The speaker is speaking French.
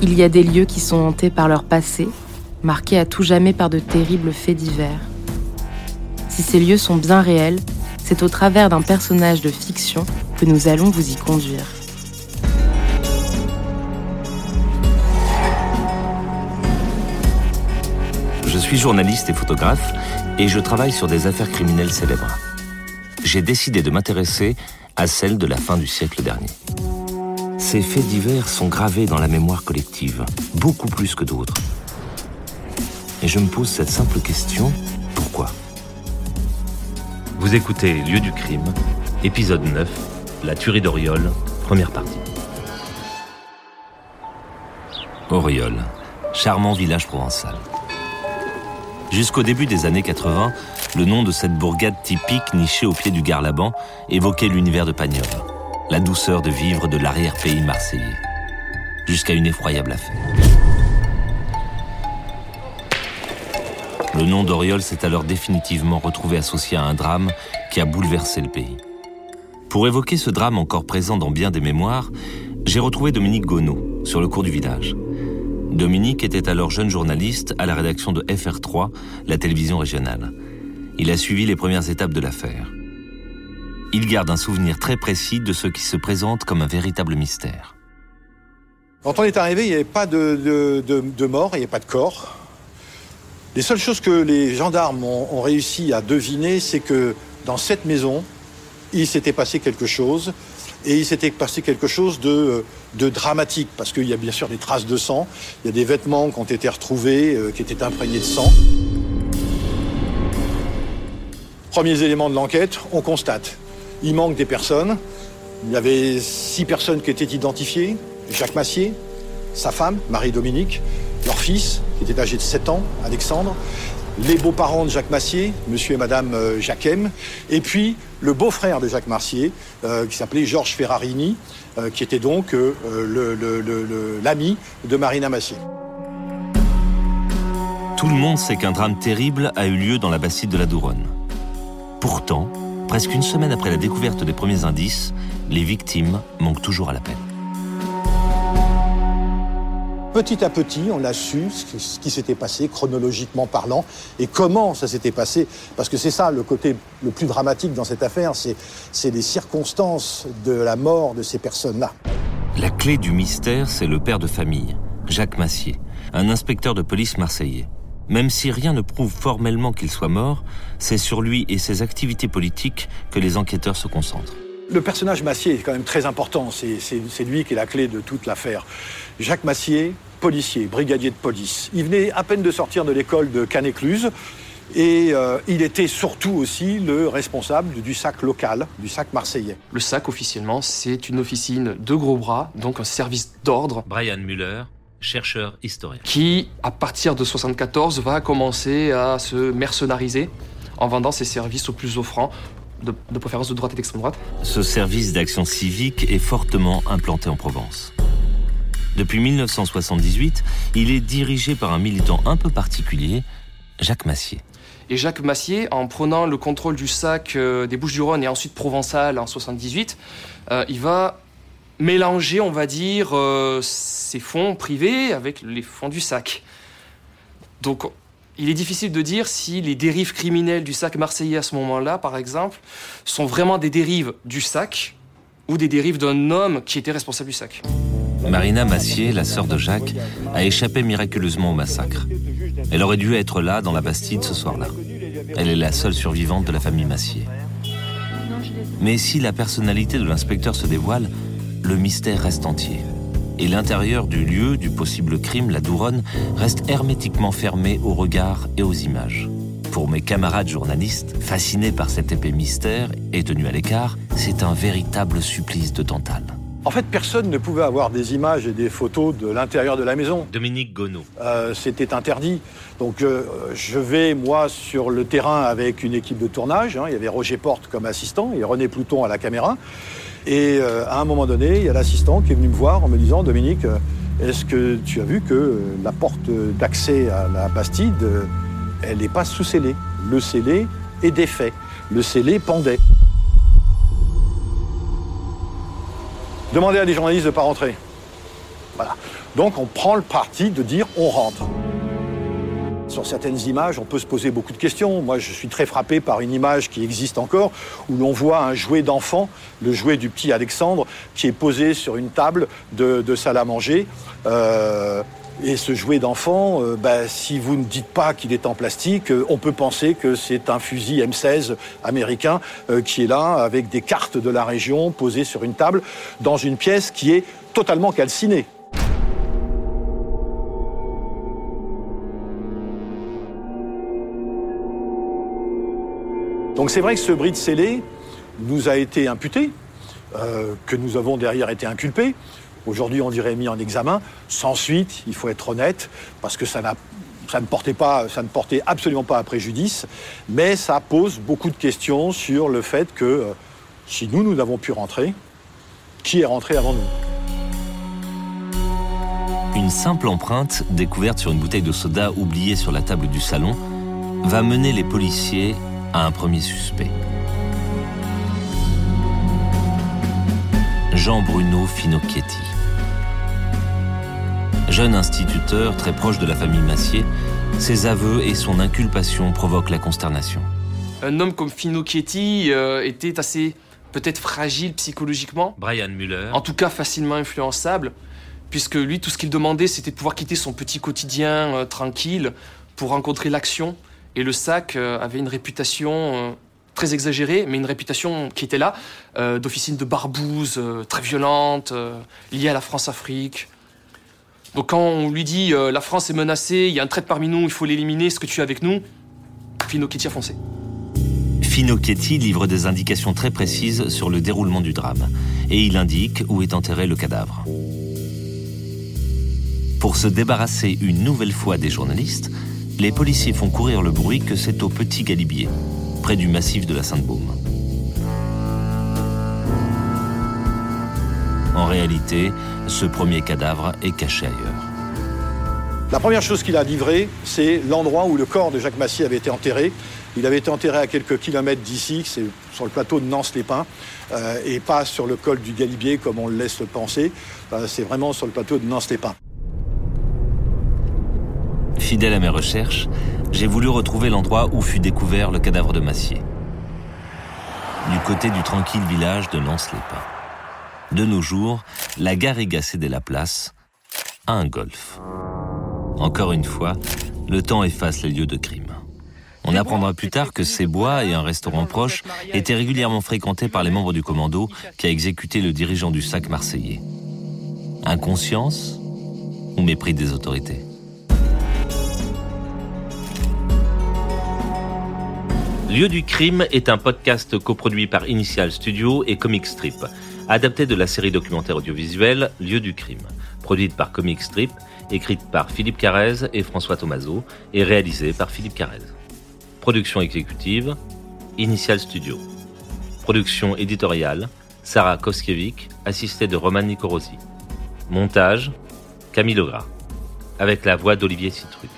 Il y a des lieux qui sont hantés par leur passé, marqués à tout jamais par de terribles faits divers. Si ces lieux sont bien réels, c'est au travers d'un personnage de fiction que nous allons vous y conduire. Je suis journaliste et photographe et je travaille sur des affaires criminelles célèbres. J'ai décidé de m'intéresser à celles de la fin du siècle dernier. Ces faits divers sont gravés dans la mémoire collective, beaucoup plus que d'autres. Et je me pose cette simple question, pourquoi ? Vous écoutez Lieu du crime, épisode 9, la tuerie d'Auriol, première partie. Auriol, charmant village provençal. Jusqu'au début des années 80, le nom de cette bourgade typique nichée au pied du Garlaban évoquait l'univers de Pagnol, la douceur de vivre de l'arrière-pays marseillais, jusqu'à une effroyable affaire. Le nom d'Auriol s'est alors définitivement retrouvé associé à un drame qui a bouleversé le pays. Pour évoquer ce drame encore présent dans bien des mémoires, j'ai retrouvé Dominique Gonneau sur le cours du village. Dominique était alors jeune journaliste à la rédaction de FR3, la télévision régionale. Il a suivi les premières étapes de l'affaire. Il garde un souvenir très précis de ce qui se présente comme un véritable mystère. Quand on est arrivé, il n'y avait pas de mort, il n'y avait pas de corps. Les seules choses que les gendarmes ont réussi à deviner, c'est que dans cette maison, il s'était passé quelque chose. Et il s'était passé quelque chose de dramatique, parce qu'il y a bien sûr des traces de sang, il y a des vêtements qui ont été retrouvés, qui étaient imprégnés de sang. Premiers éléments de l'enquête, on constate, il manque des personnes. Il y avait 6 personnes qui étaient identifiées, Jacques Massier, sa femme, Marie-Dominique, leur fils, qui était âgé de 7 ans, Alexandre, les beaux-parents de Jacques Massier, monsieur et madame Jacquem, et puis le beau-frère de Jacques Massier, qui s'appelait Georges Ferrarini, qui était donc l'ami de Marina Massier. Tout le monde sait qu'un drame terrible a eu lieu dans la Bastide de la Douronne. Pourtant, presque une semaine après la découverte des premiers indices, les victimes manquent toujours à l'appel. Petit à petit, on a su ce qui s'était passé chronologiquement parlant et comment ça s'était passé. Parce que c'est ça le côté le plus dramatique dans cette affaire, c'est les circonstances de la mort de ces personnes-là. La clé du mystère, c'est le père de famille, Jacques Massier, un inspecteur de police marseillais. Même si rien ne prouve formellement qu'il soit mort, c'est sur lui et ses activités politiques que les enquêteurs se concentrent. Le personnage Massier est quand même très important, c'est lui qui est la clé de toute l'affaire. Jacques Massier, policier, brigadier de police. Il venait à peine de sortir de l'école de Cannes-Écluse et il était surtout aussi le responsable du SAC local, du SAC marseillais. Le SAC, officiellement, c'est une officine de gros bras, donc un service d'ordre. Brian Muller, chercheur historien. Qui, à partir de 1974, va commencer à se mercenariser en vendant ses services aux plus offrants, de préférence de droite et d'extrême droite. Ce service d'action civique est fortement implanté en Provence. Depuis 1978, il est dirigé par un militant un peu particulier, Jacques Massier. Et Jacques Massier, en prenant le contrôle du SAC des Bouches-du-Rhône et ensuite Provençal en 78, il va mélanger, on va dire, ses fonds privés avec les fonds du SAC. Donc, il est difficile de dire si les dérives criminelles du SAC marseillais à ce moment-là, par exemple, sont vraiment des dérives du SAC ou des dérives d'un homme qui était responsable du SAC. Marina Massier, la sœur de Jacques, a échappé miraculeusement au massacre. Elle aurait dû être là, dans la Bastide, ce soir-là. Elle est la seule survivante de la famille Massier. Mais si la personnalité de l'inspecteur se dévoile, le mystère reste entier. Et l'intérieur du lieu du possible crime, la Douronne, reste hermétiquement fermé aux regards et aux images. Pour mes camarades journalistes, fascinés par cet épais mystère et tenus à l'écart, c'est un véritable supplice de tantale. En fait, personne ne pouvait avoir des images et des photos de l'intérieur de la maison. Dominique Gonneau. C'était interdit. Donc je vais, moi, sur le terrain avec une équipe de tournage. Il y avait Roger Porte comme assistant et René Plouton à la caméra. Et à un moment donné, il y a l'assistant qui est venu me voir en me disant « Dominique, est-ce que tu as vu que la porte d'accès à la Bastide, elle n'est pas sous scellée. Le scellé est défait. Le scellé pendait. » Demandez à des journalistes de ne pas rentrer. Voilà. Donc on prend le parti de dire on rentre. Sur certaines images, on peut se poser beaucoup de questions. Moi, je suis très frappé par une image qui existe encore, où l'on voit un jouet d'enfant, le jouet du petit Alexandre, qui est posé sur une table de salle à manger. Et ce jouet d'enfant, si vous ne dites pas qu'il est en plastique, on peut penser que c'est un fusil M16 américain qui est là, avec des cartes de la région posées sur une table, dans une pièce qui est totalement calcinée. Donc c'est vrai que ce bris de scellé nous a été imputé, que nous avons derrière été inculpés. Aujourd'hui, on dirait mis en examen, sans suite, il faut être honnête, parce que ça ne portait absolument pas à préjudice, mais ça pose beaucoup de questions sur le fait que, si nous n'avons pu rentrer, qui est rentré avant nous? Une simple empreinte, découverte sur une bouteille de soda oubliée sur la table du salon, va mener les policiers à un premier suspect. Jean-Bruno Finocchietti. Jeune instituteur très proche de la famille Massier, ses aveux et son inculpation provoquent la consternation. Un homme comme Finocchietti était assez, peut-être fragile psychologiquement. Brian Muller. En tout cas facilement influençable, puisque lui, tout ce qu'il demandait, c'était de pouvoir quitter son petit quotidien tranquille pour rencontrer l'action. Et le sac avait une réputation très exagérée, mais une réputation qui était là, d'officine de barbouze, très violente, liée à la France-Afrique. Donc quand on lui dit « la France est menacée, il y a un traître parmi nous, il faut l'éliminer, est-ce que tu es avec nous ?» Finocchietti a foncé. Finocchietti livre des indications très précises sur le déroulement du drame, et il indique où est enterré le cadavre. Pour se débarrasser une nouvelle fois des journalistes, les policiers font courir le bruit que c'est au petit Galibier, près du massif de la Sainte-Baume. En réalité, ce premier cadavre est caché ailleurs. La première chose qu'il a livrée, c'est l'endroit où le corps de Jacques Massier avait été enterré. Il avait été enterré à quelques kilomètres d'ici, c'est sur le plateau de Nans-les-Pins, et pas sur le col du Galibier comme on le laisse penser. C'est vraiment sur le plateau de Nans-les-Pins. Fidèle à mes recherches, j'ai voulu retrouver l'endroit où fut découvert le cadavre de Massier. Du côté du tranquille village de Nans-les-Pins. De nos jours, la garrigue a cédé la place à un golf. Encore une fois, le temps efface les lieux de crime. On apprendra plus tard que ces bois et un restaurant proche étaient régulièrement fréquentés par les membres du commando qui a exécuté le dirigeant du sac marseillais. Inconscience ou mépris des autorités? Lieu du crime est un podcast coproduit par Initial Studio et Comic Strip, adapté de la série documentaire audiovisuelle Lieu du crime, produite par Comic Strip, écrite par Philippe Carrez et François Thomazo et réalisée par Philippe Carrez. Production exécutive, Initial Studio. Production éditoriale, Sarah Koskiewicz, assistée de Roman Nicorosi. Montage, Camille Ogras, avec la voix d'Olivier Citruc.